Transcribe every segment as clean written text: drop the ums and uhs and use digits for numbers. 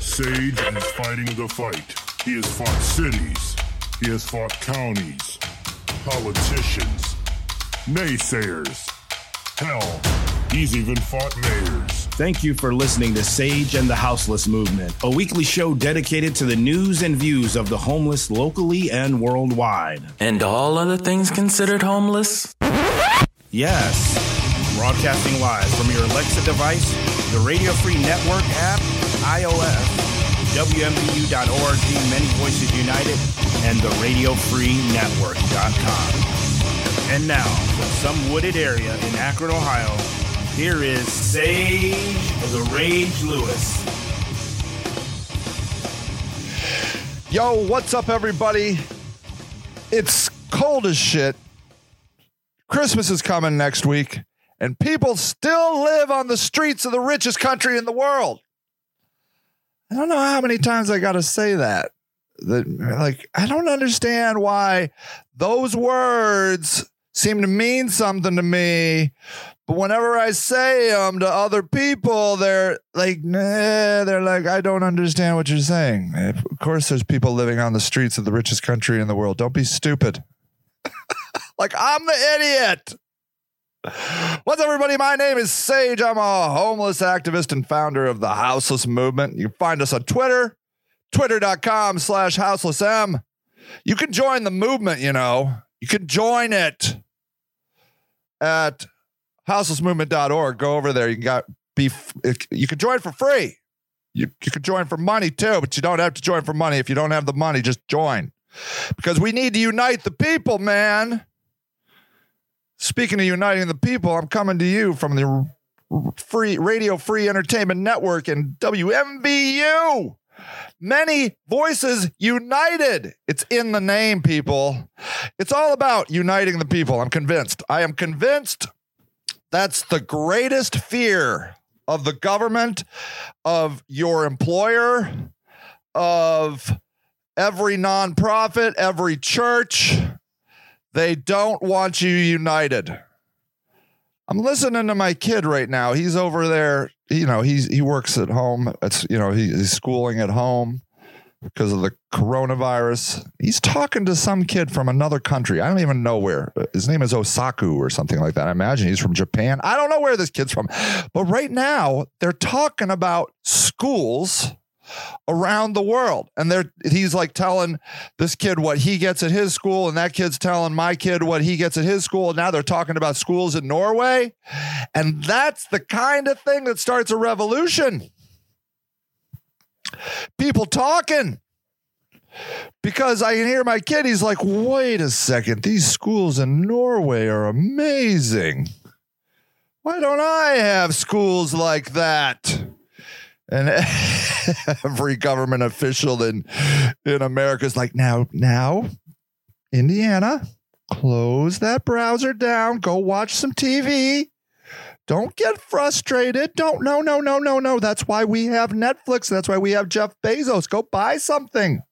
Sage is fighting the fight. He has fought cities. He has fought counties, politicians, naysayers. Hell, he's even fought mayors. Thank you for listening to Sage and the Houseless Movement, a weekly show dedicated to the news and views of the homeless locally and worldwide. And all other things considered homeless? Yes. Broadcasting live from your Alexa device, the Radio Free Network app, iOS, WMBU.org, Many Voices United, and the RadioFreeNetwork.com. And now, from some wooded area in Akron, Ohio, here is Sage of the Rage Lewis. Yo, what's up, everybody? It's cold as shit. Christmas is coming next week, and people still live on the streets of the richest country in the world. I don't know how many times I got to say that. I don't understand why those words seem to mean something to me, but whenever I say them to other people, they're like, I don't understand what you're saying. Of course, there's people living on the streets of the richest country in the world. Don't be stupid. Like, I'm the idiot. What's up, everybody? My name is Sage. I'm a homeless activist and founder of the Houseless Movement. You can find us on Twitter, twitter.com/houselessm. You can join the movement, you know. You can join it at houselessmovement.org. Go over there. You can join for free. You can join for money too, but you don't have to join for money. If you don't have the money, just join, because we need to unite the people, man. Speaking of uniting the people, I'm coming to you from the free Radio Free Entertainment Network and WMBU. Many Voices United. It's in the name, people. It's all about uniting the people. I'm convinced. I am convinced that's the greatest fear of the government, of your employer, of every nonprofit, every church. They don't want you united. I'm listening to my kid right now. He's over there. You know, he works at home. It's, you know, he's schooling at home because of the coronavirus. He's talking to some kid from another country. I don't even know where. His name is Osaku or something like that. I imagine he's from Japan. I don't know where this kid's from. But right now, they're talking about schools around the world. And he's like telling this kid what he gets at his school, and that kid's telling my kid what he gets at his school. And now they're talking about schools in Norway. And that's the kind of thing that starts a revolution. People talking. Because I can hear my kid. He's like, wait a second. These schools in Norway are amazing. Why don't I have schools like that? And every government official in America is like, now, Indiana, close that browser down. Go watch some TV. Don't get frustrated. Don't. No. That's why we have Netflix. That's why we have Jeff Bezos. Go buy something.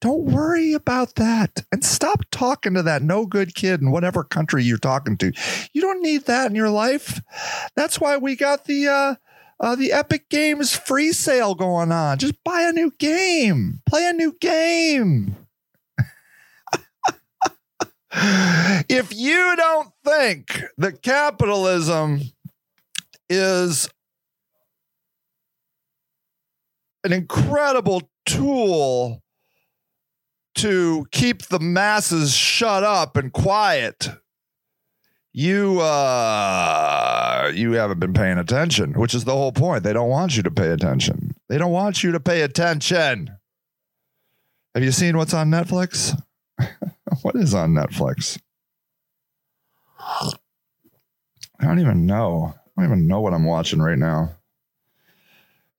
Don't worry about that. And stop talking to that no good kid in whatever country you're talking to. You don't need that in your life. That's why we got the Epic Games free sale going on. Just buy a new game. Play a new game. If you don't think that capitalism is an incredible tool to keep the masses shut up and quiet, you haven't been paying attention, which is the whole point. They don't want you to pay attention. Have you seen what's on Netflix? What is on Netflix? I don't even know what I'm watching right now.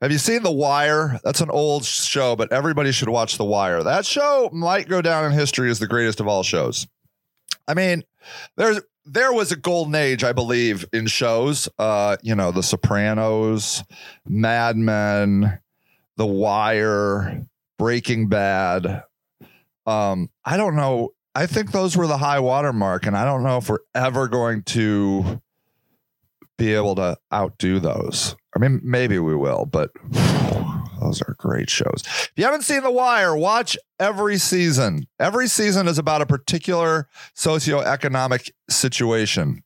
Have you seen The Wire? That's an old show, but everybody should watch The Wire. That show might go down in history as the greatest of all shows. I mean, there was a golden age, I believe, in shows. You know, The Sopranos, Mad Men, The Wire, Breaking Bad. I don't know. I think those were the high water mark, and I don't know if we're ever going to be able to outdo those. I mean, maybe we will, but those are great shows. If you haven't seen The Wire, watch every season. Every season is about a particular socioeconomic situation,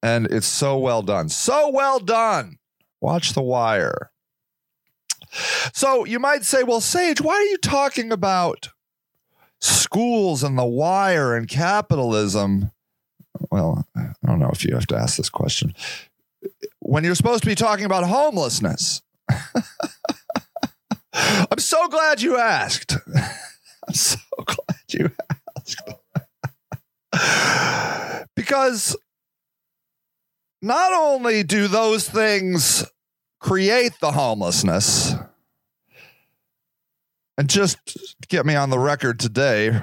and it's so well done. So well done. Watch The Wire. So you might say, well, Sage, why are you talking about schools and The Wire and capitalism? Well, I don't know if you have to ask this question when you're supposed to be talking about homelessness. I'm so glad you asked. I'm so glad you asked. Because not only do those things create the homelessness, and just get me on the record today,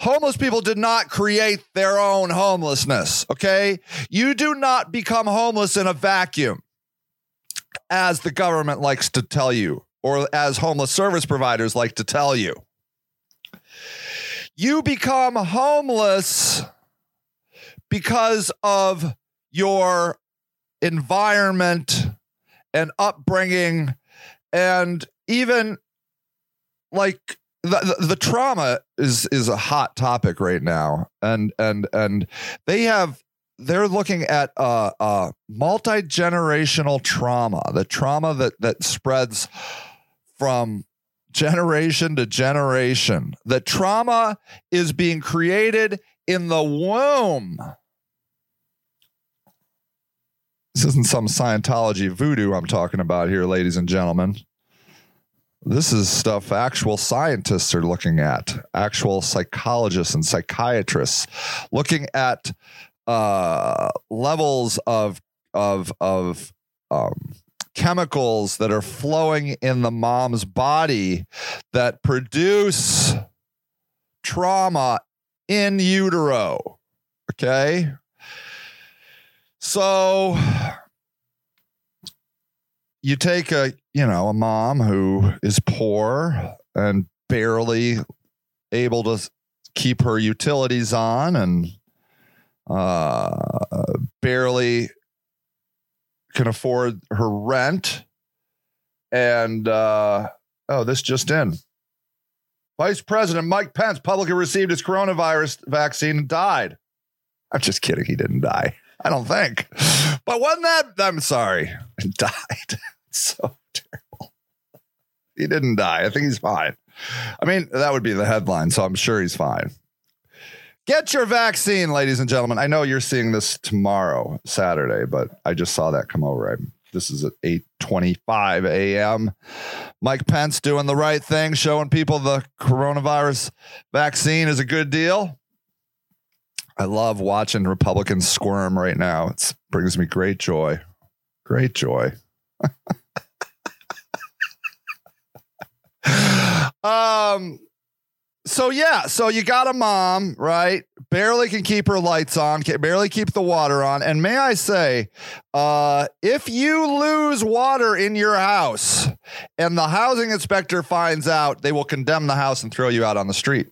homeless people did not create their own homelessness, okay? You do not become homeless in a vacuum, as the government likes to tell you, or as homeless service providers like to tell you. You become homeless because of your environment and upbringing, and even like the trauma is a hot topic right now, and they're looking at multi-generational trauma, the trauma that spreads from generation to generation. The trauma is being created in the womb. This isn't some Scientology voodoo I'm talking about here, ladies and gentlemen. This is stuff actual scientists are looking at, actual psychologists and psychiatrists looking at levels of chemicals that are flowing in the mom's body that produce trauma in utero. Okay. So you take a mom who is poor and barely able to keep her utilities on, and barely can afford her rent. And this just in. Vice President Mike Pence publicly received his coronavirus vaccine and died. I'm just kidding. He didn't die. I don't think. But wasn't that? I'm sorry. Died. So terrible. He didn't die. I think he's fine. I mean, that would be the headline, so I'm sure he's fine. Get your vaccine, ladies and gentlemen. I know you're seeing this tomorrow, Saturday, but I just saw that come over. This is at 8:25 a.m. Mike Pence doing the right thing, showing people the coronavirus vaccine is a good deal. I love watching Republicans squirm right now. It brings me great joy. Great joy. So you got a mom, right? Barely can keep her lights on, barely keep the water on. And may I say, if you lose water in your house and the housing inspector finds out, they will condemn the house and throw you out on the street.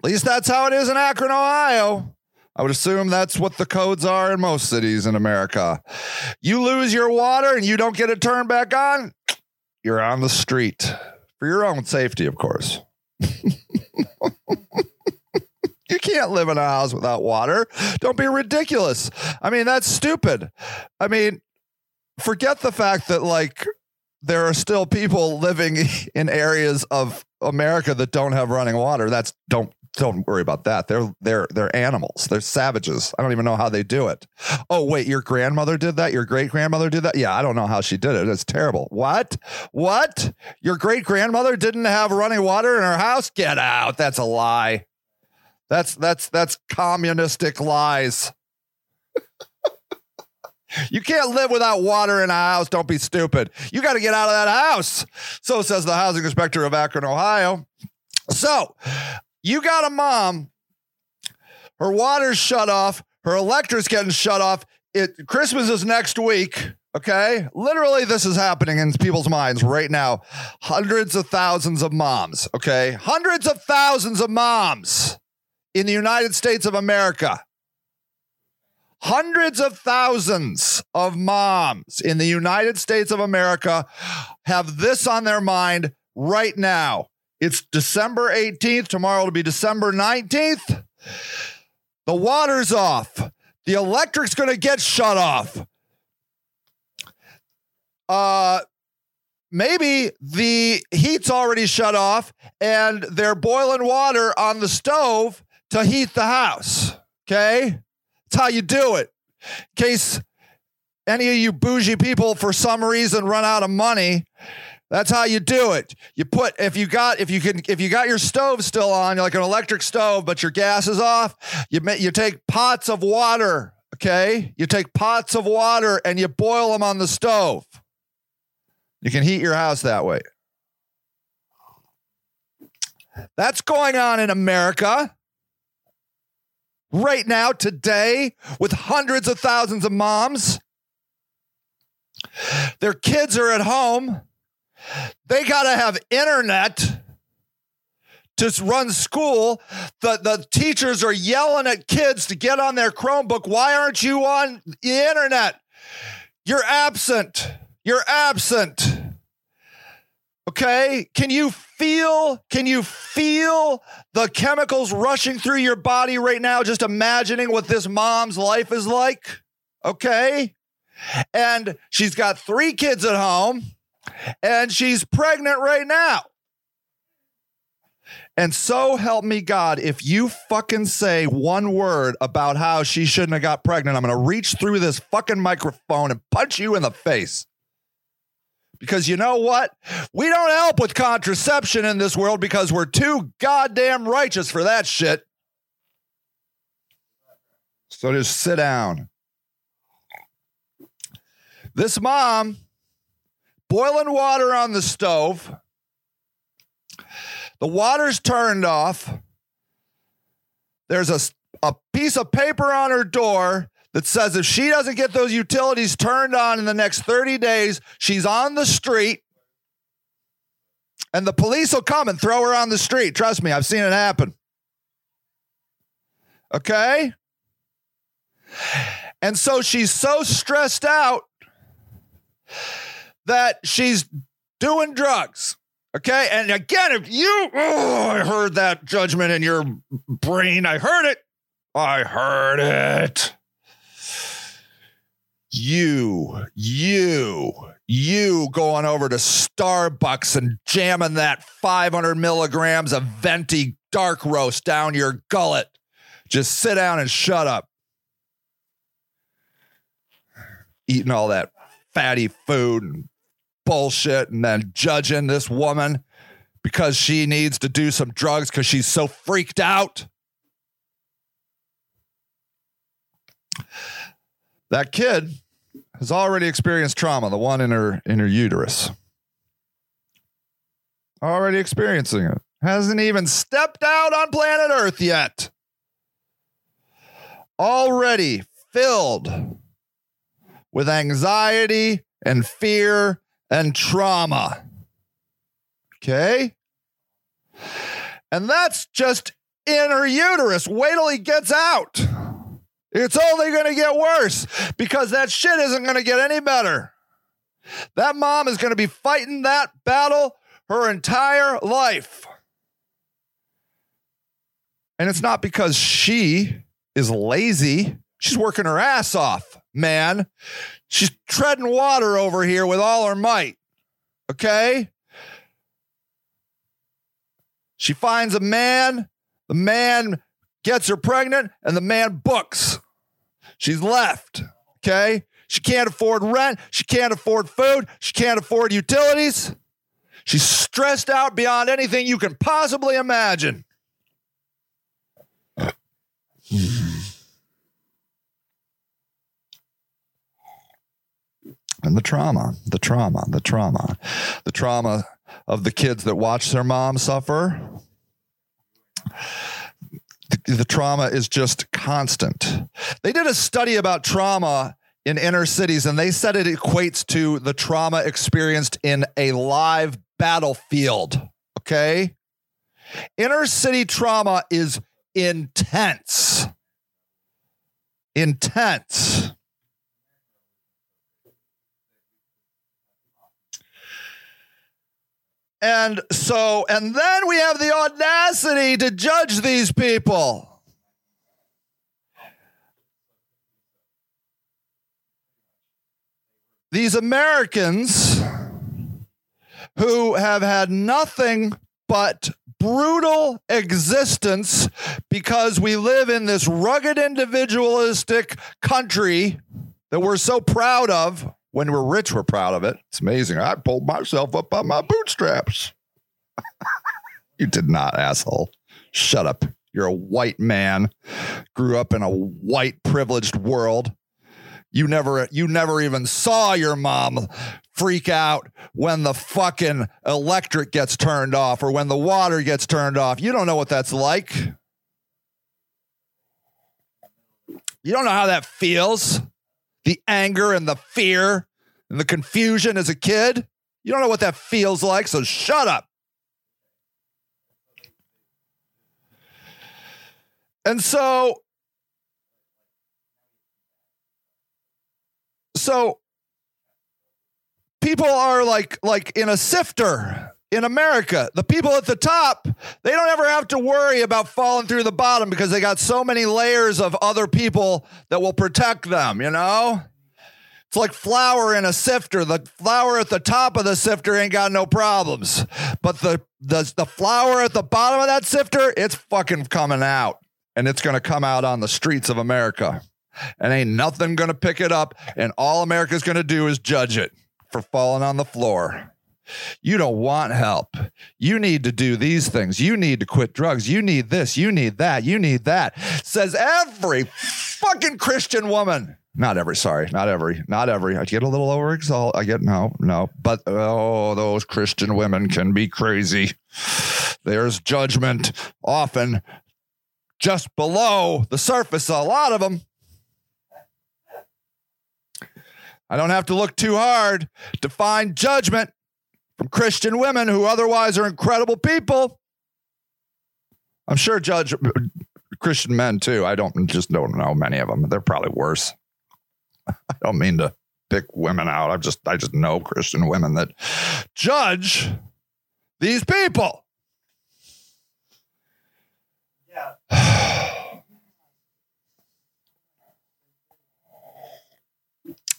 At least that's how it is in Akron, Ohio. I would assume that's what the codes are in most cities in America. You lose your water and you don't get it turned back on, you're on the street. For your own safety, of course. You can't live in a house without water. Don't be ridiculous. I mean, that's stupid. I mean, forget the fact that, like, there are still people living in areas of America that don't have running water. Don't worry about that. They're animals. They're savages. I don't even know how they do it. Oh, wait, your grandmother did that? Your great-grandmother did that? Yeah, I don't know how she did it. It's terrible. What? Your great-grandmother didn't have running water in her house? Get out. That's a lie. That's communistic lies. You can't live without water in a house. Don't be stupid. You got to get out of that house. So says the housing inspector of Akron, Ohio. So, you got a mom, her water's shut off, her electric's getting shut off. Christmas is next week, okay? Literally, this is happening in people's minds right now. Hundreds of thousands of moms, okay? Hundreds of thousands of moms in the United States of America. Hundreds of thousands of moms in the United States of America have this on their mind right now. It's December 18th. Tomorrow will be December 19th. The water's off. The electric's going to get shut off. Maybe the heat's already shut off and they're boiling water on the stove to heat the house. Okay? That's how you do it. In case any of you bougie people for some reason run out of money, that's how you do it. You put, if you got your stove still on, you're like an electric stove, but your gas is off, you take pots of water, okay? You take pots of water and you boil them on the stove. You can heat your house that way. That's going on in America right now, today, with hundreds of thousands of moms. Their kids are at home. They got to have internet to run school. The teachers are yelling at kids to get on their Chromebook. Why aren't you on the internet? You're absent. You're absent. Okay? Can you feel the chemicals rushing through your body right now just imagining what this mom's life is like? Okay? And she's got 3 kids at home. And she's pregnant right now. And so help me God, if you fucking say one word about how she shouldn't have got pregnant, I'm going to reach through this fucking microphone and punch you in the face. Because you know what? We don't help with contraception in this world because we're too goddamn righteous for that shit. So just sit down. This mom... boiling water on the stove. The water's turned off. There's a piece of paper on her door that says if she doesn't get those utilities turned on in the next 30 days, she's on the street. And the police will come and throw her on the street. Trust me, I've seen it happen. Okay? And so she's so stressed out that she's doing drugs, okay? And again, if you, I heard that judgment in your brain. I heard it. You going over to Starbucks and jamming that 500 milligrams of venti dark roast down your gullet. Just sit down and shut up. Eating all that fatty food and bullshit, and then judging this woman because she needs to do some drugs because she's so freaked out. That kid has already experienced trauma, the one in her uterus. Already experiencing it. Hasn't even stepped out on planet Earth yet. Already filled with anxiety and fear and trauma. Okay? And that's just in her uterus. Wait till he gets out. It's only going to get worse because that shit isn't going to get any better. That mom is going to be fighting that battle her entire life. And it's not because she is lazy. She's working her ass off, man. She's treading water over here with all her might. Okay? She finds a man. The man gets her pregnant, and the man books. She's left. Okay? She can't afford rent. She can't afford food. She can't afford utilities. She's stressed out beyond anything you can possibly imagine. And the trauma of the kids that watch their mom suffer. The trauma is just constant. They did a study about trauma in inner cities, and they said it equates to the trauma experienced in a live battlefield. Okay? Inner city trauma is intense. intense. And so, and then we have the audacity to judge these people. These Americans who have had nothing but brutal existence because we live in this rugged individualistic country that we're so proud of. When we're rich, we're proud of it. It's amazing. I pulled myself up by my bootstraps. You did not, asshole. Shut up. You're a white man. Grew up in a white privileged world. You never even saw your mom freak out when the fucking electric gets turned off or when the water gets turned off. You don't know what that's like. You don't know how that feels. The anger and the fear and the confusion as a kid. You don't know what that feels like, so shut up. And so people are like in a sifter in America. The people at the top, they don't ever have to worry about falling through the bottom because they got so many layers of other people that will protect them, you know? It's like flour in a sifter. The flour at the top of the sifter ain't got no problems. But the flour at the bottom of that sifter, it's fucking coming out. And it's going to come out on the streets of America. And ain't nothing going to pick it up. And all America's going to do is judge it for falling on the floor. You don't want help. You need to do these things. You need to quit drugs. You need this. You need that. You need that. Says every fucking Christian woman. Not every, sorry. Not every. I get a little overexalted. No. But, oh, those Christian women can be crazy. There's judgment often just below the surface. A lot of them. I don't have to look too hard to find judgment from Christian women who otherwise are incredible people. I'm sure judge Christian men too. I don't know many of them. They're probably worse. I don't mean to pick women out. I just know Christian women that judge these people. Yeah.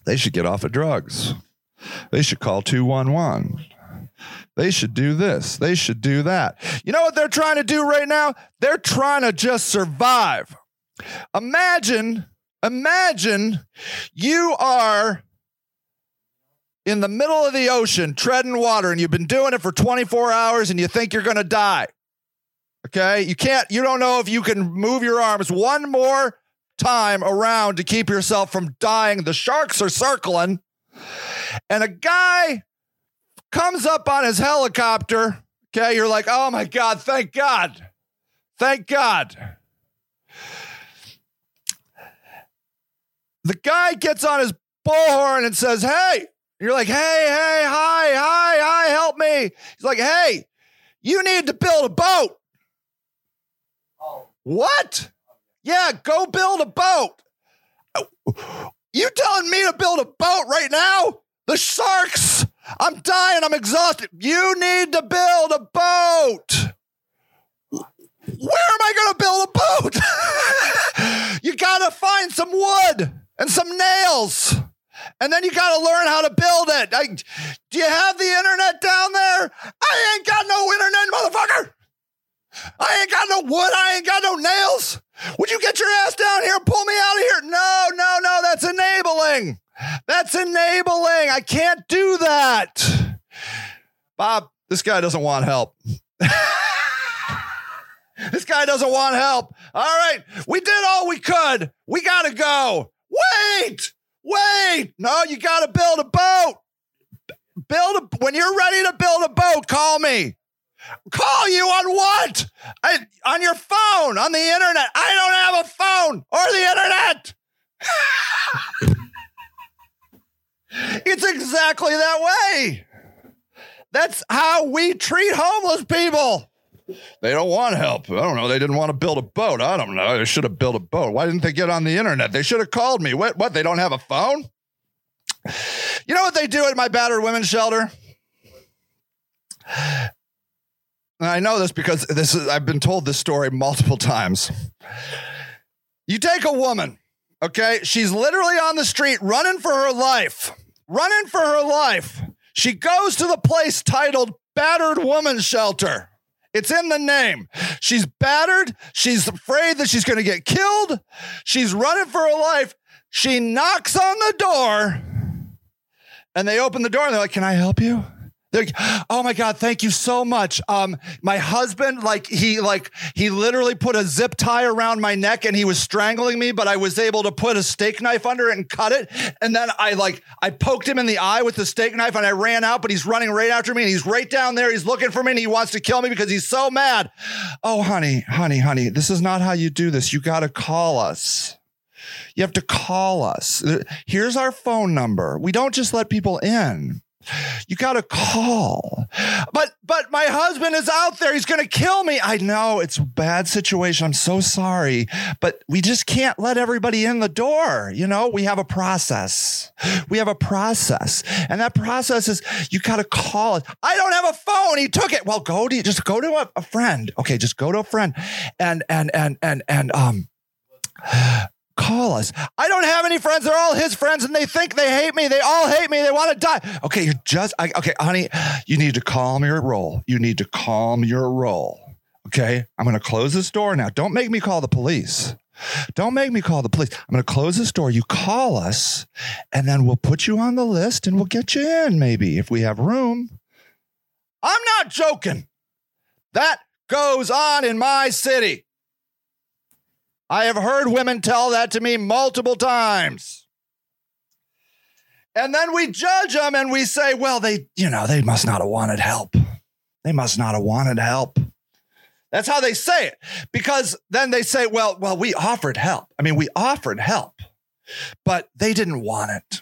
They should get off of drugs. They should call 211. They should do this. They should do that. You know what they're trying to do right now? They're trying to just survive. Imagine you are in the middle of the ocean, treading water, and you've been doing it for 24 hours and you think you're going to die. Okay. You don't know if you can move your arms one more time around to keep yourself from dying. The sharks are circling. And a guy comes up on his helicopter. Okay. You're like, oh my God, thank God. Thank God. The guy gets on his bullhorn and says, hey, you're like, hey, hi, help me. He's like, hey, you need to build a boat. Oh. What? Yeah, go build a boat. You telling me to build a boat right now? The sharks. I'm dying. I'm exhausted. You need to build a boat. Where am I going to build a boat? You got to find some wood and some nails. And then you got to learn how to build it. Do you have the internet down there? I ain't got no internet, motherfucker. I ain't got no wood. I ain't got no nails. Would you get your ass down here and pull me out of here? No, that's enabling. That's enabling. I can't do that. Bob, this guy doesn't want help. This guy doesn't want help. All right, we did all we could. We got to go. Wait. No, you got to build a boat. When you're ready to build a boat, call me. Call you on what? On your phone, on the internet. I don't have a phone or the internet. It's exactly that way. That's how we treat homeless people. They don't want help. I don't know. They didn't want to build a boat. I don't know. They should have built a boat. Why didn't they get on the internet? They should have called me. What? They don't have a phone? You know what they do at my battered women's shelter? And I know this because this is, I've been told this story multiple times. You take a woman, okay? She's literally on the street running for her life. Running for her life. She goes to the place titled Battered Women's Shelter. It's in the name. She's battered. She's afraid that she's going to get killed. She's running for her life. She knocks on the door, and they open the door, and they're like, "Can I help you?" They're like, "Oh my God, thank you so much. My husband, he literally put a zip tie around my neck, and he was strangling me, but I was able to put a steak knife under it and cut it, and then I poked him in the eye with the steak knife, and I ran out, but he's running right after me, and he's right down there. He's looking for me, and he wants to kill me because he's so mad." "Oh, honey, this is not how you do this. You got to call us. You have to call us. Here's our phone number. We don't just let people in. You got to call." But my husband is out there. He's going to kill me." "I know it's a bad situation. I'm so sorry, but we just can't let everybody in the door. You know, we have a process. And that process is you got to call it." "I don't have a phone. He took it." "Well, go to a friend." "Okay. Just go to a friend and call us." "I don't have any friends. They're all his friends, and they think they hate me. They all hate me. They want to die." "Okay, honey, you need to calm your roll. Okay, I'm going to close this door now. Don't make me call the police. I'm going to close this door. You call us, and then we'll put you on the list, and we'll get you in, maybe, if we have room." I'm not joking. That goes on in my city. I have heard women tell that to me multiple times. And then we judge them and we say, "Well, they must not have wanted help. That's how they say it. Because then they say, well, we offered help. But they didn't want it.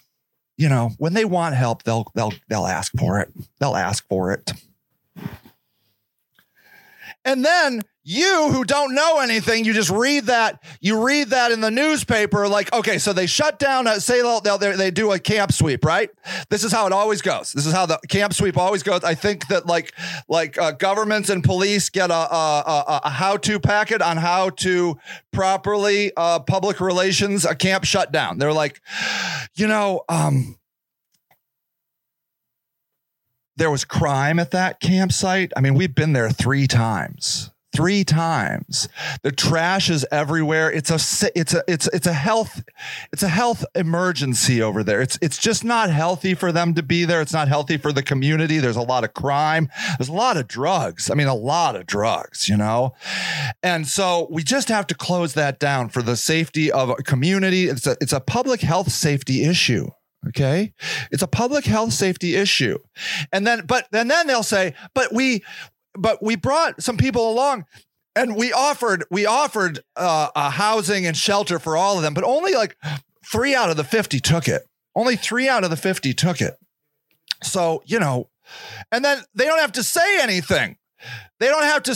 You know, when they want help, they'll ask for it. And then you who don't know anything, you read that in the newspaper, like, okay, so they shut down, say they do a camp sweep, right? This is how it always goes. This is how the camp sweep always goes. I think that like governments and police get a how-to packet on how to properly public relations a camp shutdown. They're like, there was crime at that campsite. I mean, we've been there three times. The trash is everywhere. It's a health emergency over there. It's just not healthy for them to be there. It's not healthy for the community. There's a lot of crime. There's a lot of drugs. And so we just have to close that down for the safety of a community. It's a public health safety issue. Okay. It's a public health safety issue. And then they'll say, but we brought some people along and we offered a housing and shelter for all of them, but only like 3 out of the 50 took it. So, and then they don't have to say anything. They don't have to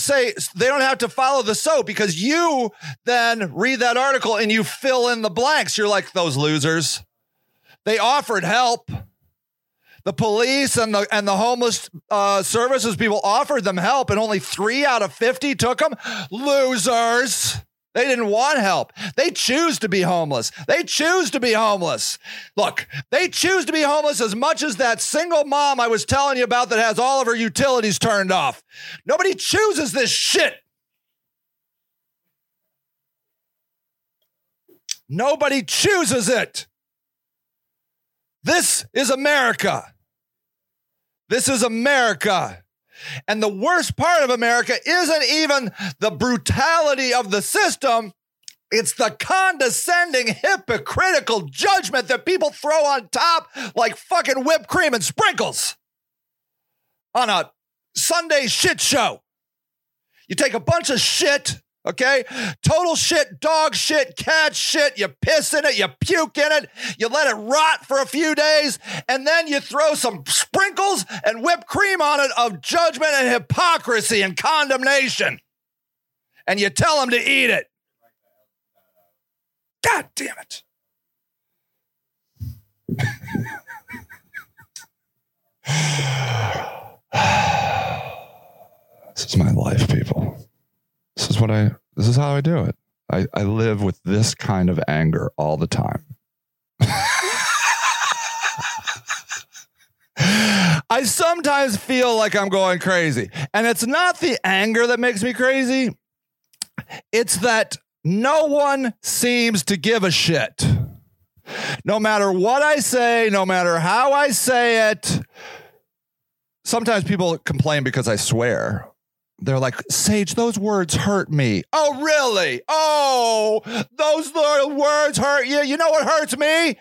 follow the soap, because you then read that article and you fill in the blanks. You're like, those losers. They offered help. The police and the homeless services people offered them help, and only 3 out of 50 took them. Losers. They didn't want help. They choose to be homeless. Look, they choose to be homeless as much as that single mom I was telling you about that has all of her utilities turned off. Nobody chooses this shit. Nobody chooses it. This is America. And the worst part of America isn't even the brutality of the system. It's the condescending, hypocritical judgment that people throw on top like fucking whipped cream and sprinkles on a Sunday shit show. You take a bunch of shit. Okay, total shit, dog shit, cat shit, you piss in it, you puke in it, you let it rot for a few days, and then you throw some sprinkles and whipped cream on it of judgment and hypocrisy and condemnation. And you tell them to eat it. God damn it. This is my life, people. This is how I do it. I live with this kind of anger all the time. I sometimes feel like I'm going crazy, and it's not the anger that makes me crazy. It's that no one seems to give a shit. No matter what I say, no matter how I say it. Sometimes people complain because I swear. They're like, Sage, those words hurt me. Oh, really? Oh, those words hurt you. You know what hurts me?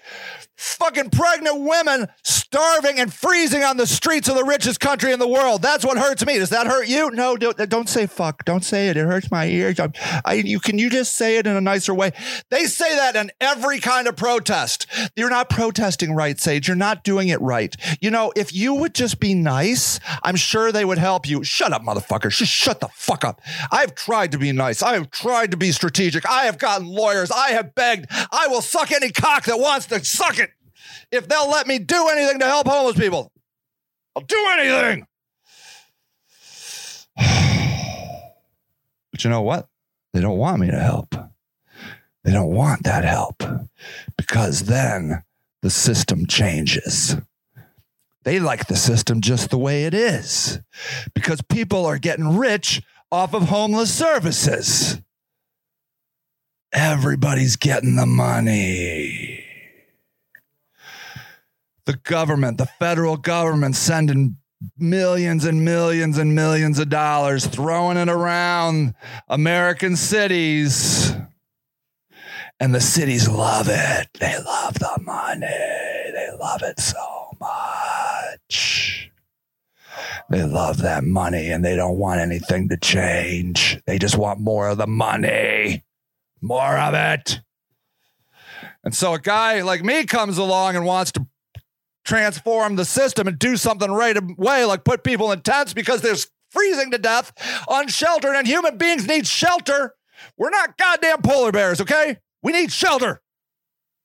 Fucking pregnant women starving and freezing on the streets of the richest country in the world. That's what hurts me. Does that hurt you? No, don't say fuck. Don't say it. It hurts my ears. You just say it in a nicer way. They say that in every kind of protest. You're not protesting right, Sage. You're not doing it right. You know, if you would just be nice, I'm sure they would help you. Shut up, motherfucker. Just shut the fuck up. I've tried to be nice. I have tried to be strategic. I have gotten lawyers. I have begged. I will suck any cock that wants to suck it. If they'll let me do anything to help homeless people, I'll do anything. But you know what? They don't want me to help. They don't want that help because then the system changes. They like the system just the way it is because people are getting rich off of homeless services. Everybody's getting the money. The government, the federal government sending millions and millions and millions of dollars, throwing it around American cities. And the cities love it. They love the money. They love it so much. They love that money and they don't want anything to change. They just want more of the money. More of it. And so a guy like me comes along and wants to transform the system and do something right away, like put people in tents because they're freezing to death, unsheltered, and human beings need shelter. We're not goddamn polar bears, okay? We need shelter.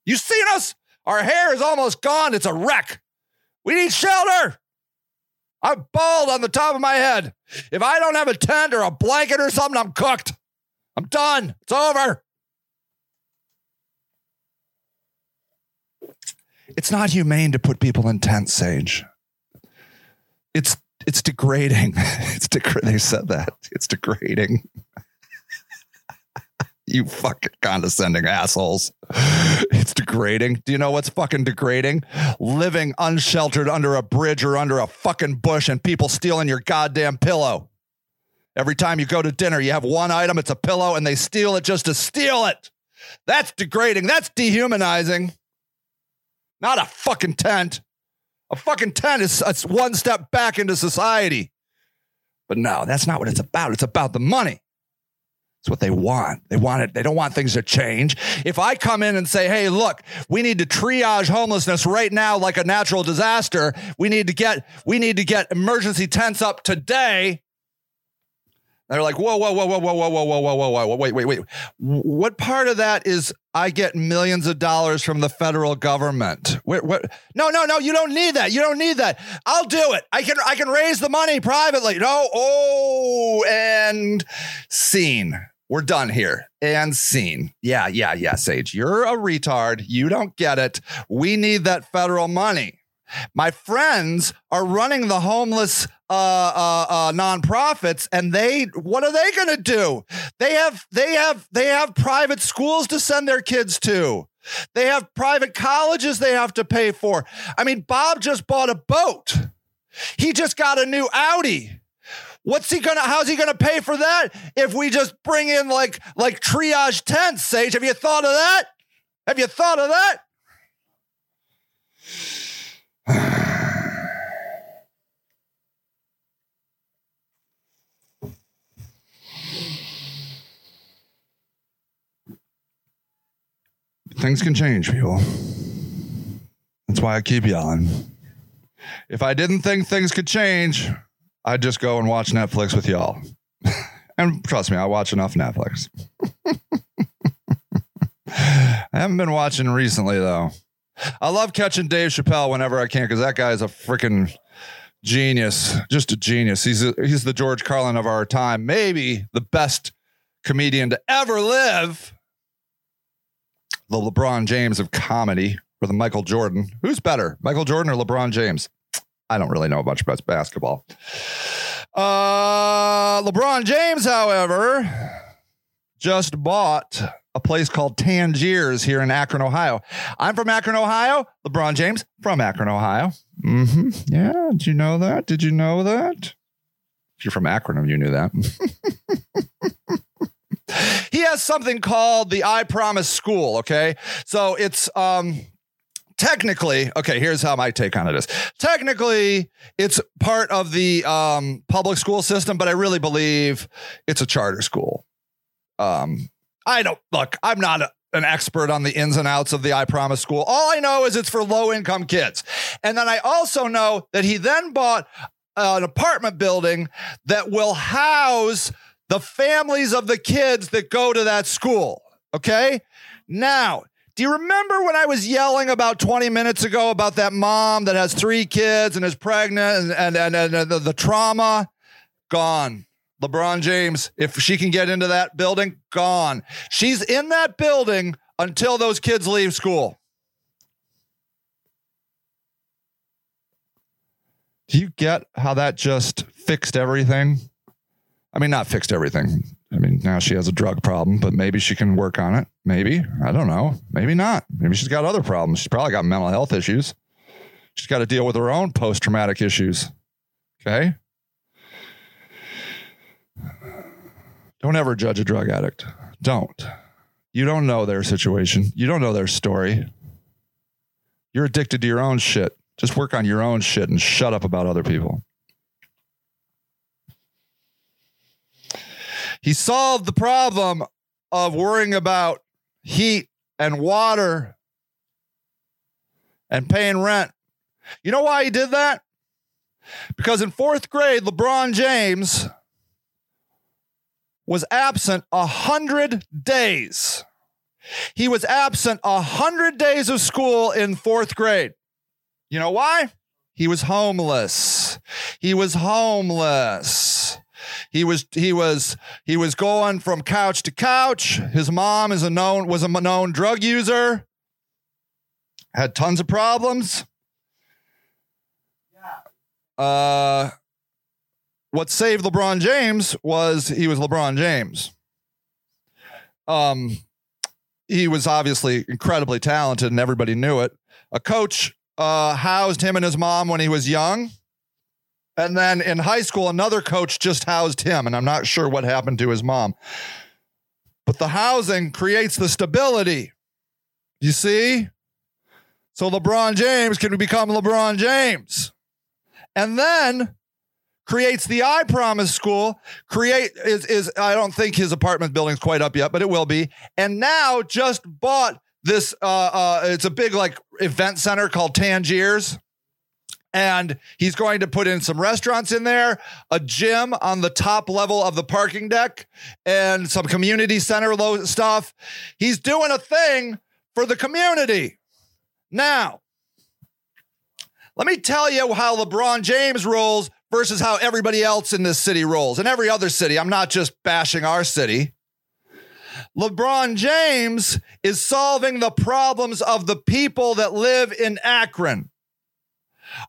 You seen us? Our hair is almost gone. It's a wreck. We need shelter. I'm bald on the top of my head. If I don't have a tent or a blanket or something, I'm cooked. I'm done. It's over. It's not humane to put people in tents, Sage. It's degrading. They said that. It's degrading. You fucking condescending assholes. It's degrading. Do you know what's fucking degrading? Living unsheltered under a bridge or under a fucking bush and people stealing your goddamn pillow. Every time you go to dinner, you have one item, it's a pillow, and they steal it just to steal it. That's degrading. That's dehumanizing. Not a fucking tent. A fucking tent is one step back into society. But no, that's not what it's about. It's about the money. It's what they want. They want it. They don't want things to change. If I come in and say, hey, look, we need to triage homelessness right now like a natural disaster. We need to get emergency tents up today. They're like, whoa, whoa, whoa, whoa, whoa, whoa, whoa, whoa, whoa, whoa, wait. What part of that is I get millions of dollars from the federal government? What? No, you don't need that. I'll do it. I can raise the money privately. No. Oh, and scene. We're done here. And scene. Yeah, Sage. You're a retard. You don't get it. We need that federal money. My friends are running the homeless nonprofits, and what are they going to do? They have private schools to send their kids to. They have private colleges they have to pay for. I mean, Bob just bought a boat. He just got a new Audi. How's he gonna pay for that if we just bring in like triage tents? Sage, have you thought of that? Things can change, people. That's why I keep yelling. If I didn't think things could change, I'd just go and watch Netflix with y'all. And trust me, I watch enough Netflix. I haven't been watching recently, though. I love catching Dave Chappelle whenever I can, because that guy is a freaking genius. Just a genius. He's the George Carlin of our time. Maybe the best comedian to ever live. The LeBron James of comedy, or the Michael Jordan. Who's better, Michael Jordan or LeBron James? I don't really know much about basketball. LeBron James, however, just bought a place called Tangiers here in Akron, Ohio. I'm from Akron, Ohio. LeBron James from Akron, Ohio. Mm-hmm. Yeah. Did you know that? Did you know that? If you're from Akron, you knew that. He has something called the I Promise School. Okay. So it's, technically, okay, here's how my take on it is. Technically, it's part of the public school system, but I really believe it's a charter school. I'm not an expert on the ins and outs of the I Promise School. All I know is it's for low-income kids. And then I also know that he then bought an apartment building that will house the families of the kids that go to that school, okay? Now, do you remember when I was yelling about 20 minutes ago about that mom that has 3 kids and is pregnant and the trauma? Gone. LeBron James, if she can get into that building, gone. She's in that building until those kids leave school. Do you get how that just fixed everything? I mean, not fixed everything. I mean, now she has a drug problem, but maybe she can work on it. Maybe. I don't know. Maybe not. Maybe she's got other problems. She's probably got mental health issues. She's got to deal with her own post-traumatic issues. Okay? Don't ever judge a drug addict. Don't. You don't know their situation. You don't know their story. You're addicted to your own shit. Just work on your own shit and shut up about other people. He solved the problem of worrying about heat and water and paying rent. You know why he did that? Because in 4th grade, LeBron James was absent 100 days. He was absent 100 days of school in 4th grade. You know why? He was homeless. He was homeless. He was going from couch to couch. His mom was a known drug user. Had tons of problems. Yeah. What saved LeBron James was he was LeBron James. He was obviously incredibly talented and everybody knew it. A coach housed him and his mom when he was young. And then in high school, another coach just housed him, and I'm not sure what happened to his mom. But the housing creates the stability, you see? So LeBron James can become LeBron James. And then creates the I Promise School, I don't think his apartment building's quite up yet, but it will be. And now just bought this, it's a big like event center called Tangiers. And he's going to put in some restaurants in there, a gym on the top level of the parking deck, and some community center stuff. He's doing a thing for the community. Now, let me tell you how LeBron James rolls versus how everybody else in this city rolls. And every other city, I'm not just bashing our city. LeBron James is solving the problems of the people that live in Akron.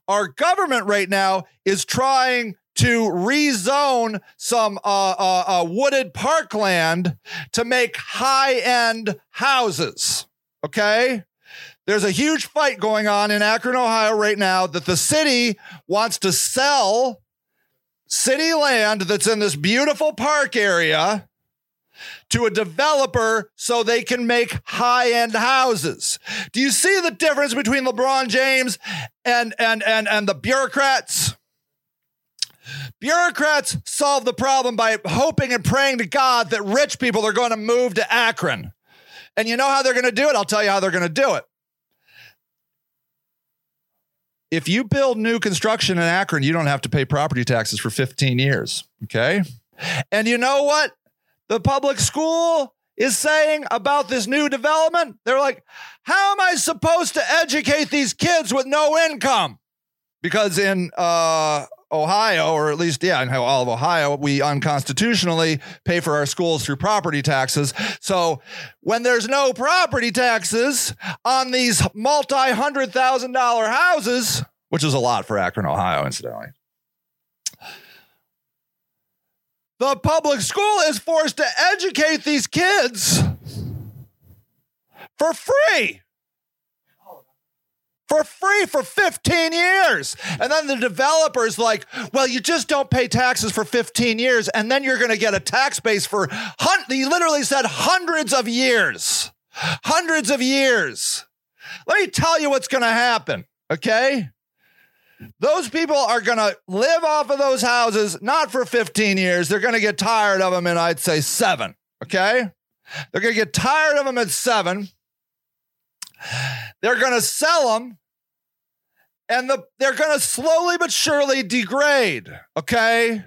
Our government right now is trying to rezone some wooded parkland to make high-end houses, okay? There's a huge fight going on in Akron, Ohio right now that the city wants to sell city land that's in this beautiful park area to a developer so they can make high-end houses. Do you see the difference between LeBron James and the bureaucrats? Bureaucrats solve the problem by hoping and praying to God that rich people are going to move to Akron. And you know how they're going to do it? I'll tell you how they're going to do it. If you build new construction in Akron, you don't have to pay property taxes for 15 years. Okay. And you know what the public school is saying about this new development? They're like, how am I supposed to educate these kids with no income? Because in Ohio, or at least, in all of Ohio, we unconstitutionally pay for our schools through property taxes. So when there's no property taxes on these multi-$100,000 houses, which is a lot for Akron, Ohio, incidentally, the public school is forced to educate these kids for free. For free for 15 years. And then the developer's like, well, you just don't pay taxes for 15 years. And then you're going to get a tax base for, he literally said hundreds of years. Hundreds of years. Let me tell you what's going to happen, okay? Those people are going to live off of those houses, not for 15 years. They're going to get tired of them in, I'd say, 7, okay? They're going to get tired of them at 7. They're going to sell them, and they're going to slowly but surely degrade, okay?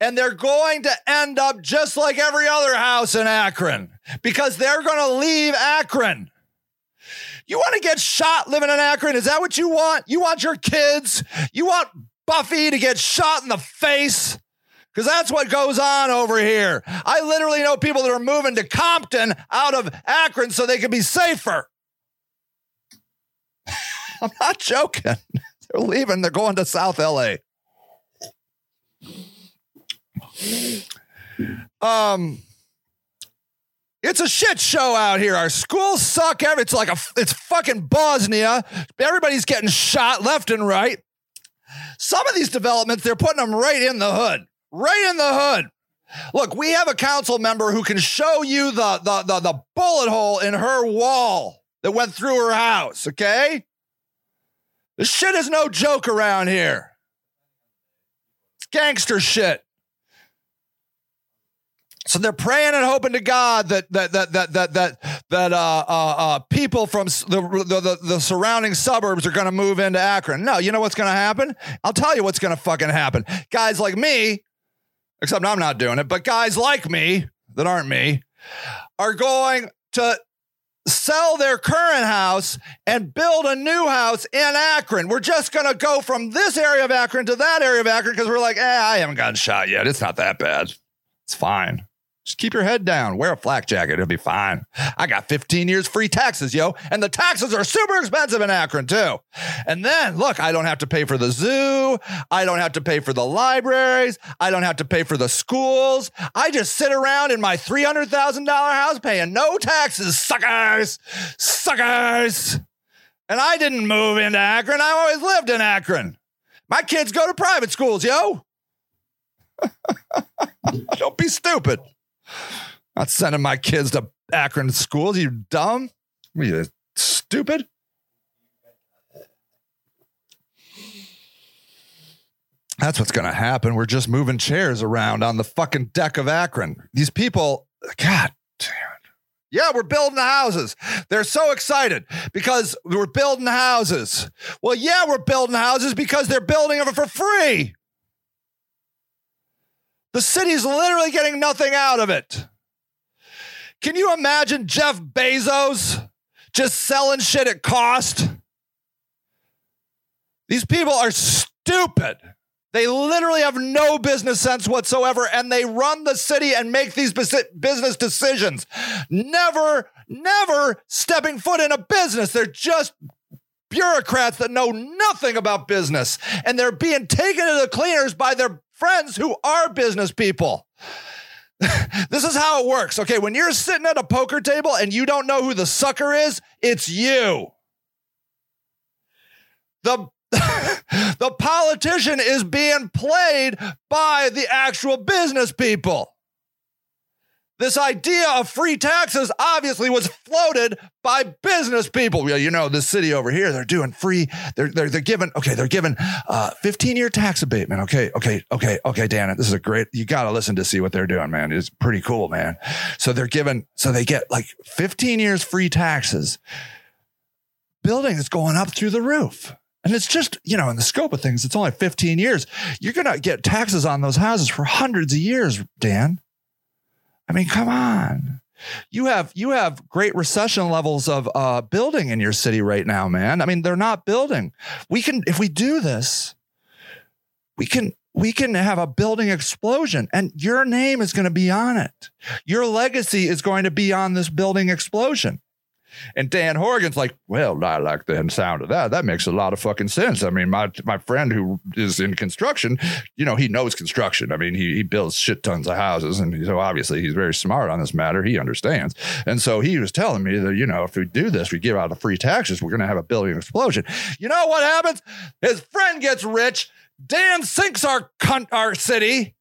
And they're going to end up just like every other house in Akron, because they're going to leave Akron. You want to get shot living in Akron? Is that what you want? You want your kids? You want Buffy to get shot in the face? Because that's what goes on over here. I literally know people that are moving to Compton out of Akron so they can be safer. I'm not joking. They're leaving. They're going to South LA. It's a shit show out here. Our schools suck. It's like it's fucking Bosnia. Everybody's getting shot left and right. Some of these developments, they're putting them right in the hood. Right in the hood. Look, we have a council member who can show you the bullet hole in her wall that went through her house, okay? This shit is no joke around here. It's gangster shit. So they're praying and hoping to God that people from the surrounding suburbs are going to move into Akron. No, you know what's going to happen? I'll tell you what's going to fucking happen. Guys like me, except I'm not doing it, but guys like me that aren't me are going to sell their current house and build a new house in Akron. We're just going to go from this area of Akron to that area of Akron because we're like, I haven't gotten shot yet. It's not that bad. It's fine. Just keep your head down. Wear a flak jacket. It'll be fine. I got 15 years free taxes, yo. And the taxes are super expensive in Akron, too. And then, look, I don't have to pay for the zoo. I don't have to pay for the libraries. I don't have to pay for the schools. I just sit around in my $300,000 house paying no taxes, suckers. Suckers. And I didn't move into Akron. I always lived in Akron. My kids go to private schools, yo. Don't be stupid. Not sending my kids to Akron schools. You dumb. What are you, stupid? That's what's going to happen. We're just moving chairs around on the fucking deck of Akron. These people, God damn it. Yeah, we're building houses. They're so excited because we're building houses. Well, yeah, we're building houses because they're building them for free. The city's literally getting nothing out of it. Can you imagine Jeff Bezos just selling shit at cost? These people are stupid. They literally have no business sense whatsoever, and they run the city and make these business decisions. Never stepping foot in a business. They're just bureaucrats that know nothing about business, and they're being taken to the cleaners by their friends who are business people. This is how it works. Okay, when you're sitting at a poker table and you don't know who the sucker is, it's you. The politician is being played by the actual business people. This idea of free taxes obviously was floated by business people. You know, this city over here, they're doing free. They're giving. Okay, they're giving 15-year tax abatement. Okay, Dan, this is a great. You got to listen to see what they're doing, man. It's pretty cool, man. So they're giving. So they get like 15 years free taxes. Building is going up through the roof. And it's just, you know, in the scope of things, it's only 15 years. You're going to get taxes on those houses for hundreds of years, Dan. I mean, come on. You have great recession levels of building in your city right now, man. I mean, they're not building. We can, if we do this, we can have a building explosion, and your name is going to be on it. Your legacy is going to be on this building explosion. And Dan Horgan's like, well, I like the sound of that. That makes a lot of fucking sense. I mean, my friend who is in construction, you know, he knows construction. I mean, he builds shit tons of houses. And so obviously he's very smart on this matter. He understands. And so he was telling me that, you know, if we do this, we give out the free taxes, we're going to have a building explosion. You know what happens? His friend gets rich. Dan sinks our city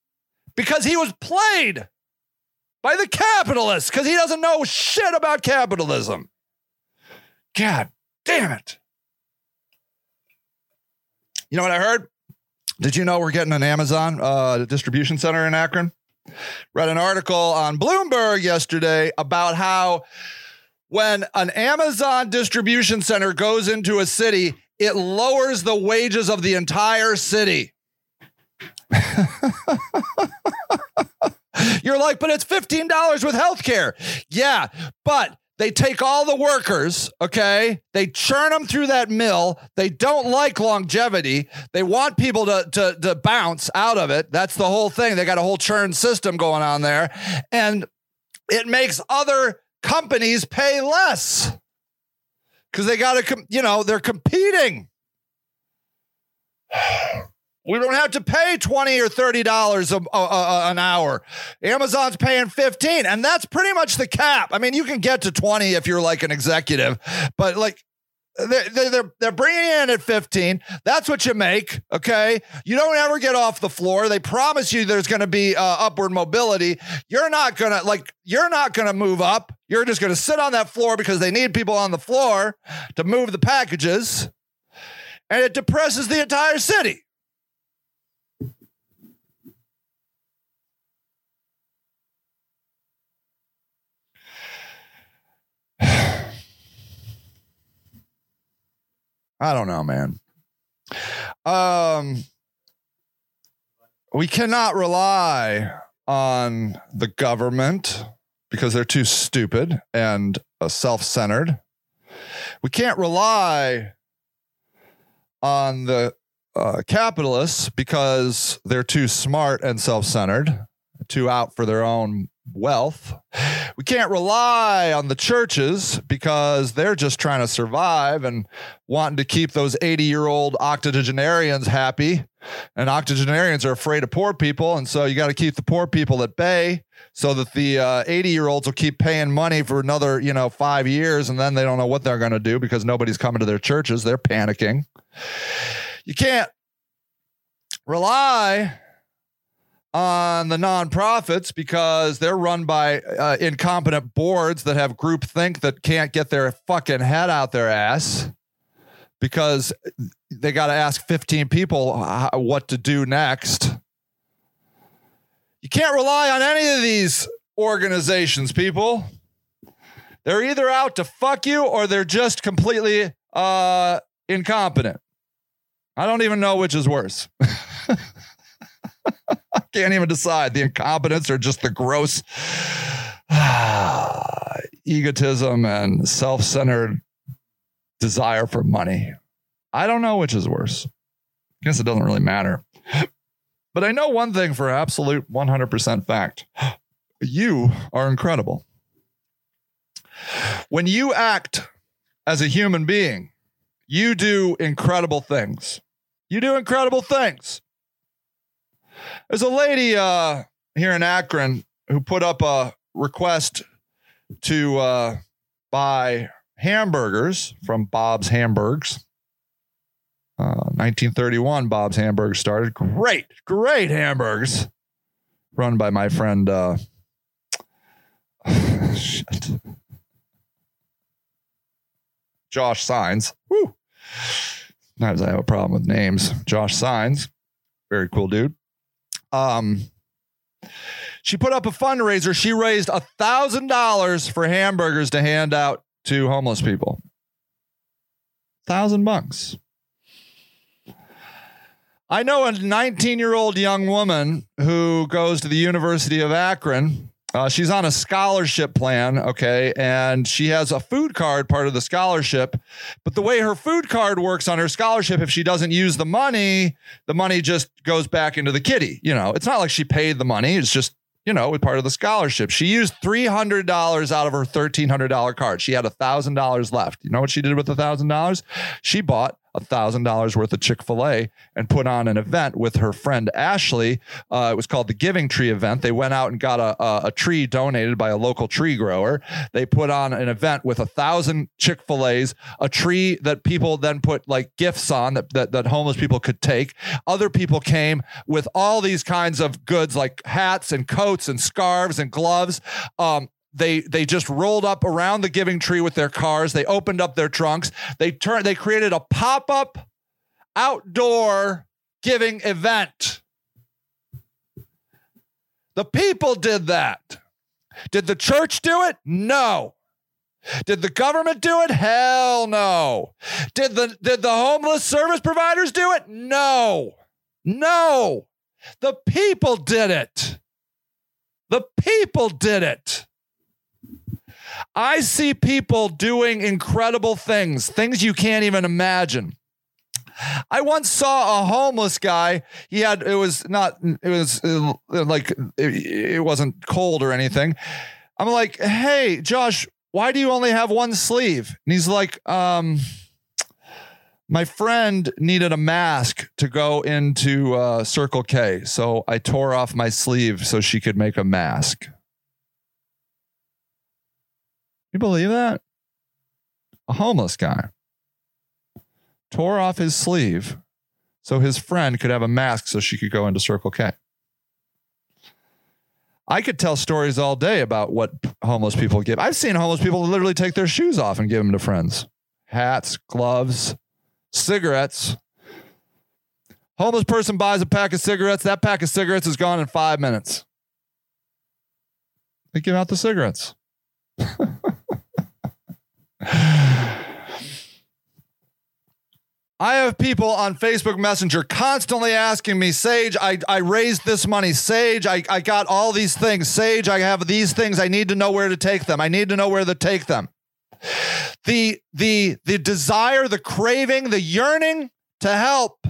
because he was played by the capitalists because he doesn't know shit about capitalism. God damn it. You know what I heard? Did you know we're getting an Amazon distribution center in Akron? Read an article on Bloomberg yesterday about how when an Amazon distribution center goes into a city, it lowers the wages of the entire city. You're like, but it's $15 with healthcare. Yeah, but they take all the workers, okay? They churn them through that mill. They don't like longevity. They want people to bounce out of it. That's the whole thing. They got a whole churn system going on there. And it makes other companies pay less because they got to, you know, they're competing. We don't have to pay $20 or $30 an hour. Amazon's paying $15, and that's pretty much the cap. I mean, you can get to $20 if you're like an executive, but like they're bringing you in at $15. That's what you make, okay? You don't ever get off the floor. They promise you there's going to be upward mobility. You're not gonna move up. You're just going to sit on that floor because they need people on the floor to move the packages, and it depresses the entire city. I don't know, man. We cannot rely on the government because they're too stupid and self-centered. We can't rely on the capitalists because they're too smart and self-centered, too out for their own wealth. We can't rely on the churches because they're just trying to survive and wanting to keep those 80-year-old octogenarians happy. And octogenarians are afraid of poor people. And so you got to keep the poor people at bay so that the 80-year-olds will keep paying money for another, you know, 5 years. And then they don't know what they're going to do because nobody's coming to their churches. They're panicking. You can't rely on the nonprofits because they're run by incompetent boards that have groupthink that can't get their fucking head out their ass because they got to ask 15 people what to do next. You can't rely on any of these organizations, people. They're either out to fuck you or they're just completely incompetent. I don't even know which is worse. I can't even decide the incompetence or just the gross egotism and self-centered desire for money. I don't know which is worse. I guess it doesn't really matter. But I know one thing for absolute 100% fact. You are incredible. When you act as a human being, you do incredible things. You do incredible things. There's a lady here in Akron who put up a request to buy hamburgers from Bob's Hamburgs. 1931, Bob's Hamburgs started. Great, great hamburgers run by my friend. Shit. Josh Sines. Woo. Sometimes I have a problem with names. Josh Sines. Very cool dude. She put up a fundraiser. She raised $1,000 for hamburgers to hand out to homeless people. $1,000 bucks. I know a 19-year-old young woman who goes to the University of Akron. She's on a scholarship plan, okay, and she has a food card part of the scholarship. But the way her food card works on her scholarship, if she doesn't use the money just goes back into the kitty. You know, it's not like she paid the money. It's just, you know, with part of the scholarship. She used $300 out of her $1,300 card. She had $1,000 left. You know what she did with $1,000? She bought $1,000 worth of Chick-fil-A and put on an event with her friend Ashley. It was called the Giving Tree event. They went out and got a tree donated by a local tree grower. They put on an event with 1,000 Chick-fil-A's, a tree that people then put like gifts on that homeless people could take. Other people came with all these kinds of goods like hats and coats and scarves and gloves. They just rolled up around the Giving Tree with their cars. They opened up their trunks. They created a pop-up outdoor giving event. The people did that. Did the church do it? No. Did the government do it? Hell no. Did the homeless service providers do it? No. No. The people did it. The people did it. I see people doing incredible things, things you can't even imagine. I once saw a homeless guy. It wasn't cold or anything. I'm like, hey, Josh, why do you only have one sleeve? And he's like, my friend needed a mask to go into Circle K. So I tore off my sleeve so she could make a mask. You believe that? A homeless guy tore off his sleeve so his friend could have a mask so she could go into Circle K. I could tell stories all day about what homeless people give. I've seen homeless people literally take their shoes off and give them to friends. Hats, gloves, cigarettes. Homeless person buys a pack of cigarettes. That pack of cigarettes is gone in 5 minutes. They give out the cigarettes. I have people on Facebook Messenger constantly asking me, Sage, I raised this money. Sage, I got all these things. Sage, I have these things. I need to know where to take them. I need to know where to take them. The desire, the craving, the yearning to help,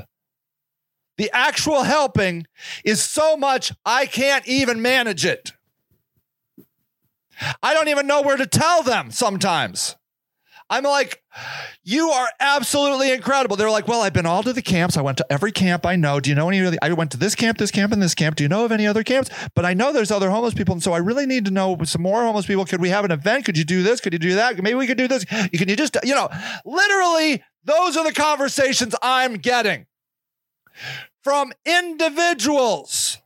the actual helping is so much I can't even manage it. I don't even know where to tell them sometimes. I'm like, you are absolutely incredible. They're like, well, I've been all to the camps. I went to every camp I know. Do you know any of the, I went to this camp, and this camp. Do you know of any other camps? But I know there's other homeless people. And so I really need to know some more homeless people. Could we have an event? Could you do this? Could you do that? Maybe we could do this. You just, you know, literally those are the conversations I'm getting from individuals.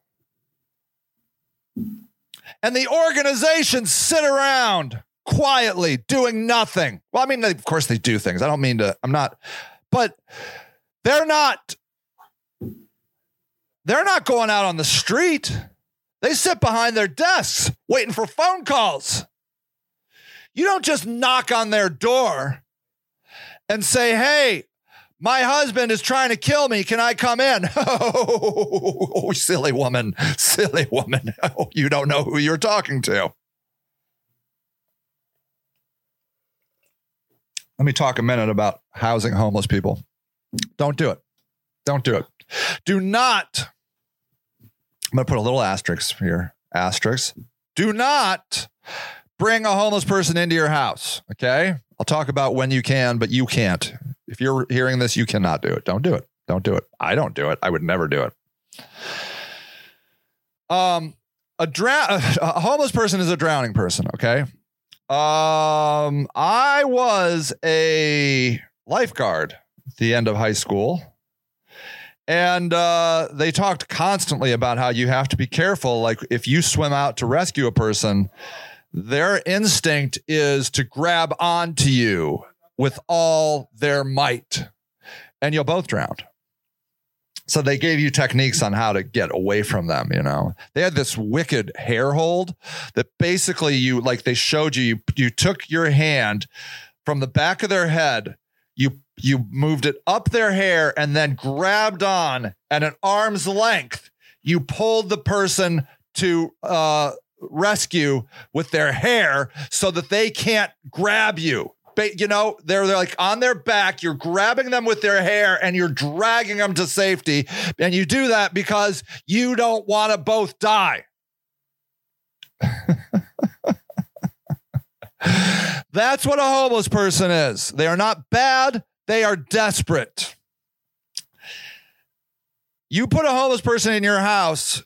And the organizations sit around quietly doing nothing. Well, I mean, of course they do things. I don't mean to, but they're not going out on the street. They sit behind their desks waiting for phone calls. You don't just knock on their door and say, hey, my husband is trying to kill me. Can I come in? Oh, silly woman. Silly woman. Oh, you don't know who you're talking to. Let me talk a minute about housing homeless people. Don't do it. Don't do it. Do not. I'm going to put a little asterisk here. Asterisk. Do not bring a homeless person into your house. Okay. I'll talk about when you can, but you can't. If you're hearing this, you cannot do it. Don't do it. Don't do it. I don't do it. I would never do it. A homeless person is a drowning person. Okay. I was a lifeguard at the end of high school, and they talked constantly about how you have to be careful. Like if you swim out to rescue a person, their instinct is to grab onto you with all their might, and you'll both drown. So they gave you techniques on how to get away from them. You know, they had this wicked hair hold that basically they showed you took your hand from the back of their head, you You moved it up their hair and then grabbed on at an arm's length. You pulled the person to rescue with their hair so that they can't grab you. You know, they're like on their back. You're grabbing them with their hair and you're dragging them to safety. And you do that because you don't want to both die. That's what a homeless person is. They are not bad. They are desperate. You put a homeless person in your house,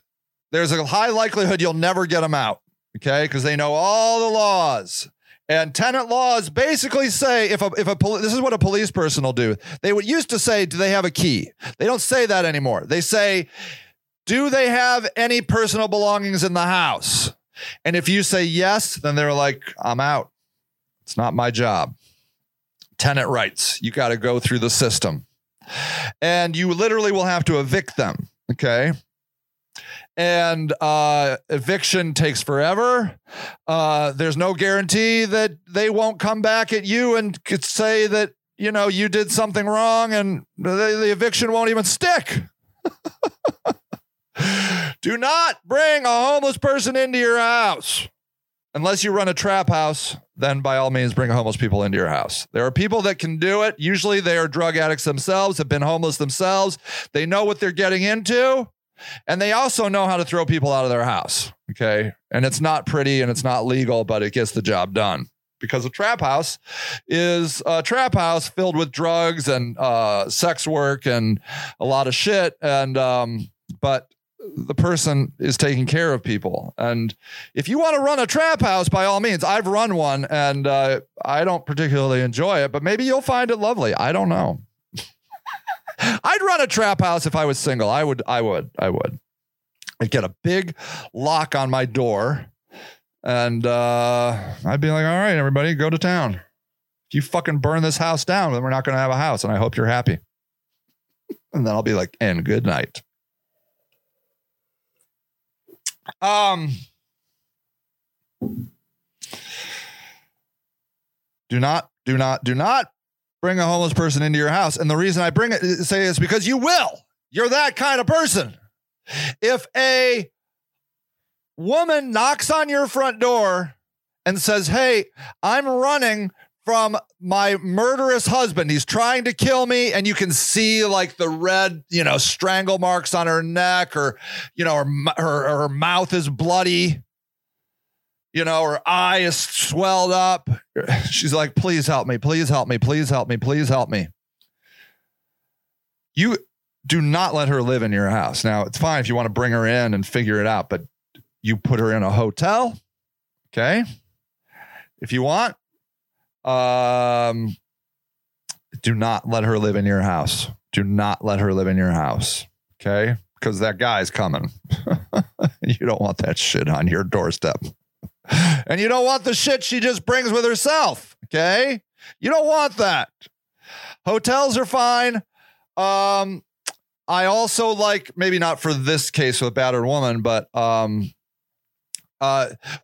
there's a high likelihood you'll never get them out. Okay. Because they know all the laws. And tenant laws basically say this is what a police person will do. They would used to say, do they have a key? They don't say that anymore. They say, do they have any personal belongings in the house? And if you say yes, then they're like, I'm out. It's not my job. Tenant rights. You got to go through the system and you literally will have to evict them. Okay. And eviction takes forever. There's no guarantee that they won't come back at you and could say that, you know, you did something wrong and the eviction won't even stick. Do not bring a homeless person into your house. Unless you run a trap house, then by all means, bring homeless people into your house. There are people that can do it. Usually they are drug addicts themselves, have been homeless themselves. They know what they're getting into. And they also know how to throw people out of their house. Okay. And it's not pretty and it's not legal, but it gets the job done because a trap house is a trap house filled with drugs and sex work and a lot of shit. And, but the person is taking care of people. And if you want to run a trap house, by all means, I've run one and I don't particularly enjoy it, but maybe you'll find it lovely. I don't know. I'd run a trap house if I was single. I would. I'd get a big lock on my door and I'd be like, all right, everybody, go to town. If you fucking burn this house down, then we're not going to have a house and I hope you're happy. And then I'll be like, and good night. Do not bring a homeless person into your house. And the reason I bring it say is because you will. You're that kind of person. If a woman knocks on your front door and says, hey, I'm running from my murderous husband. He's trying to kill me. And you can see like the red, you know, strangle marks on her neck or, you know, her mouth is bloody. You know, her eye is swelled up. She's like, please help me. Please help me. Please help me. Please help me. You do not let her live in your house. Now, it's fine if you want to bring her in and figure it out, but you put her in a hotel. Okay. If you want, do not let her live in your house. Do not let her live in your house. Okay. Because that guy's coming. You don't want that shit on your doorstep. And you don't want the shit she just brings with herself. Okay. You don't want that. Hotels are fine. I also like, maybe not for this case with a battered woman, but,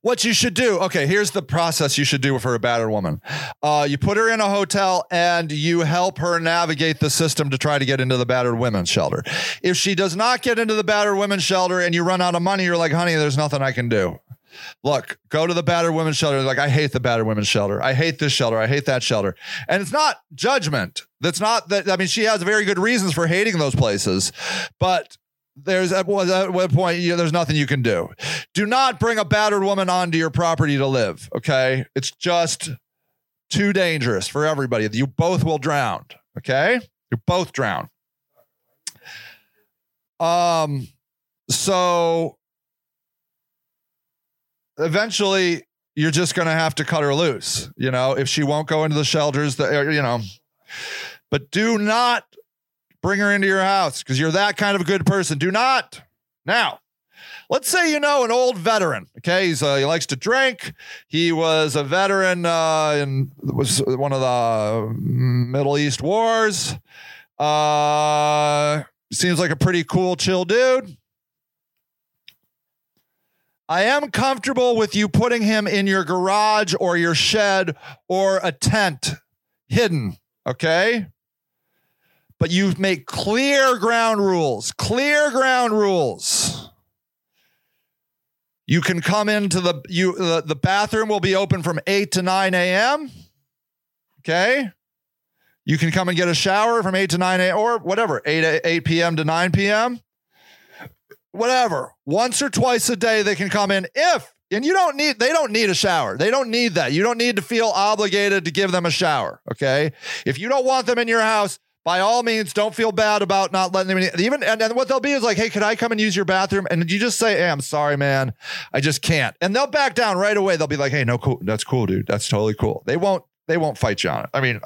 what you should do. Okay. Here's the process you should do for a battered woman. You put her in a hotel and you help her navigate the system to try to get into the battered women's shelter. If she does not get into the battered women's shelter and you run out of money, you're like, honey, there's nothing I can do. Look, go to the battered women's shelter. Like, I hate the battered women's shelter. I hate this shelter. I hate that shelter. And it's not judgment. That's not that. I mean, she has very good reasons for hating those places, but there's at one point, you know, there's nothing you can do. Do not bring a battered woman onto your property to live. Okay. It's just too dangerous for everybody. You both will drown. Okay. You both drown. So eventually you're just going to have to cut her loose, you know, if she won't go into the shelters, you know, but do not bring her into your house because you're that kind of a good person. Do not. Now, let's say, you know, an old veteran. Okay. He likes to drink. He was a veteran in was one of the Middle East wars. Seems like a pretty cool, chill dude. I am comfortable with you putting him in your garage or your shed or a tent hidden. Okay. But you make clear ground rules, You can come into the bathroom will be open from 8 to 9 a.m. Okay. You can come and get a shower from 8 to 9 a.m. or whatever, 8 p.m. to 9 p.m. Whatever. Once or twice a day, they can come in and they don't need a shower. They don't need that. You don't need to feel obligated to give them a shower. Okay. If you don't want them in your house, by all means, don't feel bad about not letting them in. And what they'll be is like, hey, could I come and use your bathroom? And you just say, hey, I'm sorry, man. I just can't. And they'll back down right away. They'll be like, hey, no, cool. That's cool, dude. That's totally cool. They won't fight you on it. I mean,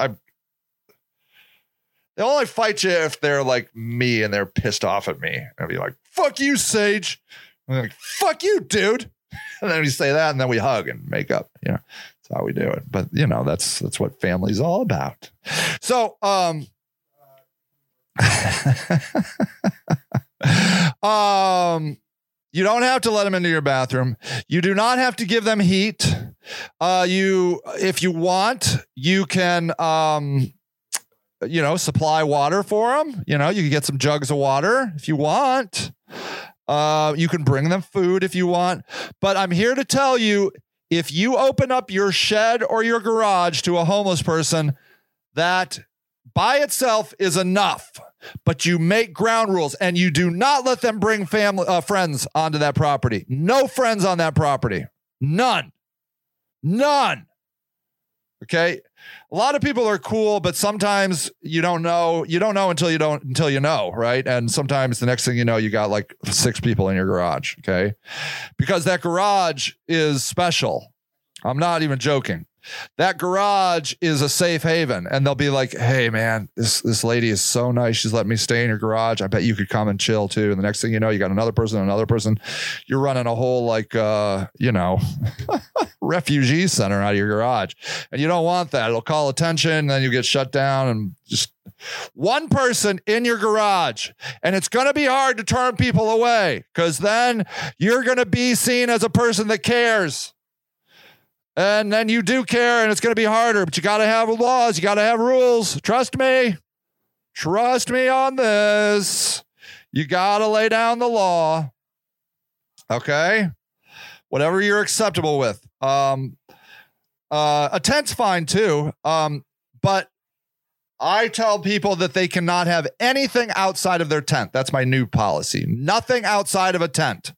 they'll only fight you if they're like me and they're pissed off at me. I'll be like, fuck you, Sage. I'm like, fuck you, dude. And then we say that and then we hug and make up. You know, that's how we do it. But, you know, that's what family's all about. So, you don't have to let them into your bathroom. You do not have to give them heat. If you want, you can, supply water for them. You know, you can get some jugs of water if you want. You can bring them food if you want. But I'm here to tell you, if you open up your shed or your garage to a homeless person, that by itself is enough, but you make ground rules and you do not let them bring friends onto that property. No friends on that property. None. Okay. A lot of people are cool, but sometimes you don't know until you know. Right. And sometimes the next thing you know, you got like 6 people in your garage. Okay. Because that garage is special. I'm not even joking. That garage is a safe haven, and they'll be like, hey man, this lady is so nice. She's letting me stay in your garage. I bet you could come and chill too. And the next thing you know, you got another person. You're running a whole refugee center out of your garage, and you don't want that. It'll call attention and then you get shut down, and just one person in your garage. And it's going to be hard to turn people away, because then you're going to be seen as a person that cares. And then you do care, and it's going to be harder, but you got to have laws. You got to have rules. Trust me on this. You got to lay down the law. Okay. Whatever you're acceptable with. A tent's fine too. But I tell people that they cannot have anything outside of their tent. That's my new policy. Nothing outside of a tent.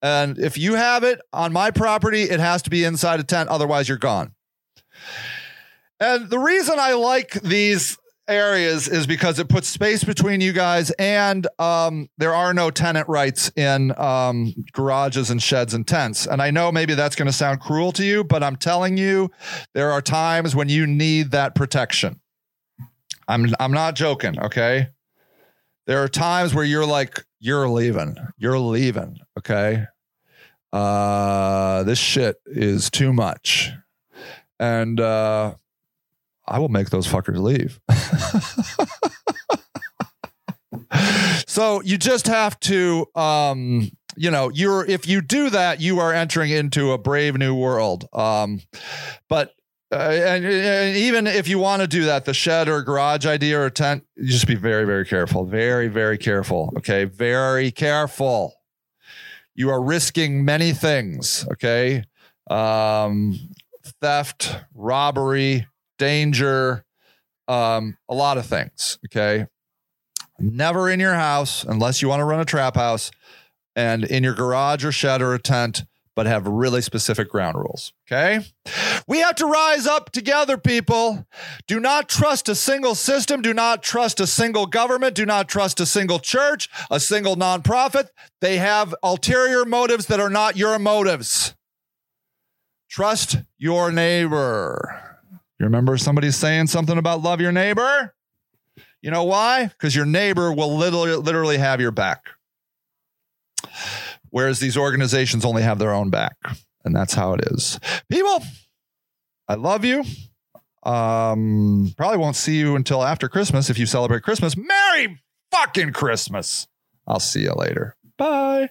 And if you have it on my property, it has to be inside a tent. Otherwise, you're gone. And the reason I like these areas is because it puts space between you guys. And there are no tenant rights in garages and sheds and tents. And I know maybe that's going to sound cruel to you, but I'm telling you, there are times when you need that protection. I'm not joking. Okay. There are times where you're like, you're leaving. Okay. This shit is too much. And, I will make those fuckers leave. So you just have to, if you do that, you are entering into a brave new world. And even if you want to do that, the shed or garage idea or tent, you just be very, very careful. Very, very careful. Okay. Very careful. You are risking many things. Okay. Theft, robbery, danger, a lot of things. Okay. Never in your house, unless you want to run a trap house, and in your garage or shed or a tent, but have really specific ground rules. Okay. We have to rise up together, people. Do not trust a single system. Do not trust a single government. Do not trust a single church, a single nonprofit. They have ulterior motives that are not your motives. Trust your neighbor. You remember somebody saying something about love your neighbor? You know why? Because your neighbor will literally have your back. Whereas these organizations only have their own back. And that's how it is. People, I love you. Probably won't see you until after Christmas. If you celebrate Christmas, Merry fucking Christmas. I'll see you later. Bye.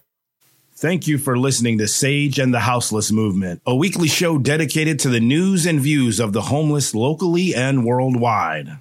Thank you for listening to Sage and the Houseless Movement, a weekly show dedicated to the news and views of the homeless locally and worldwide.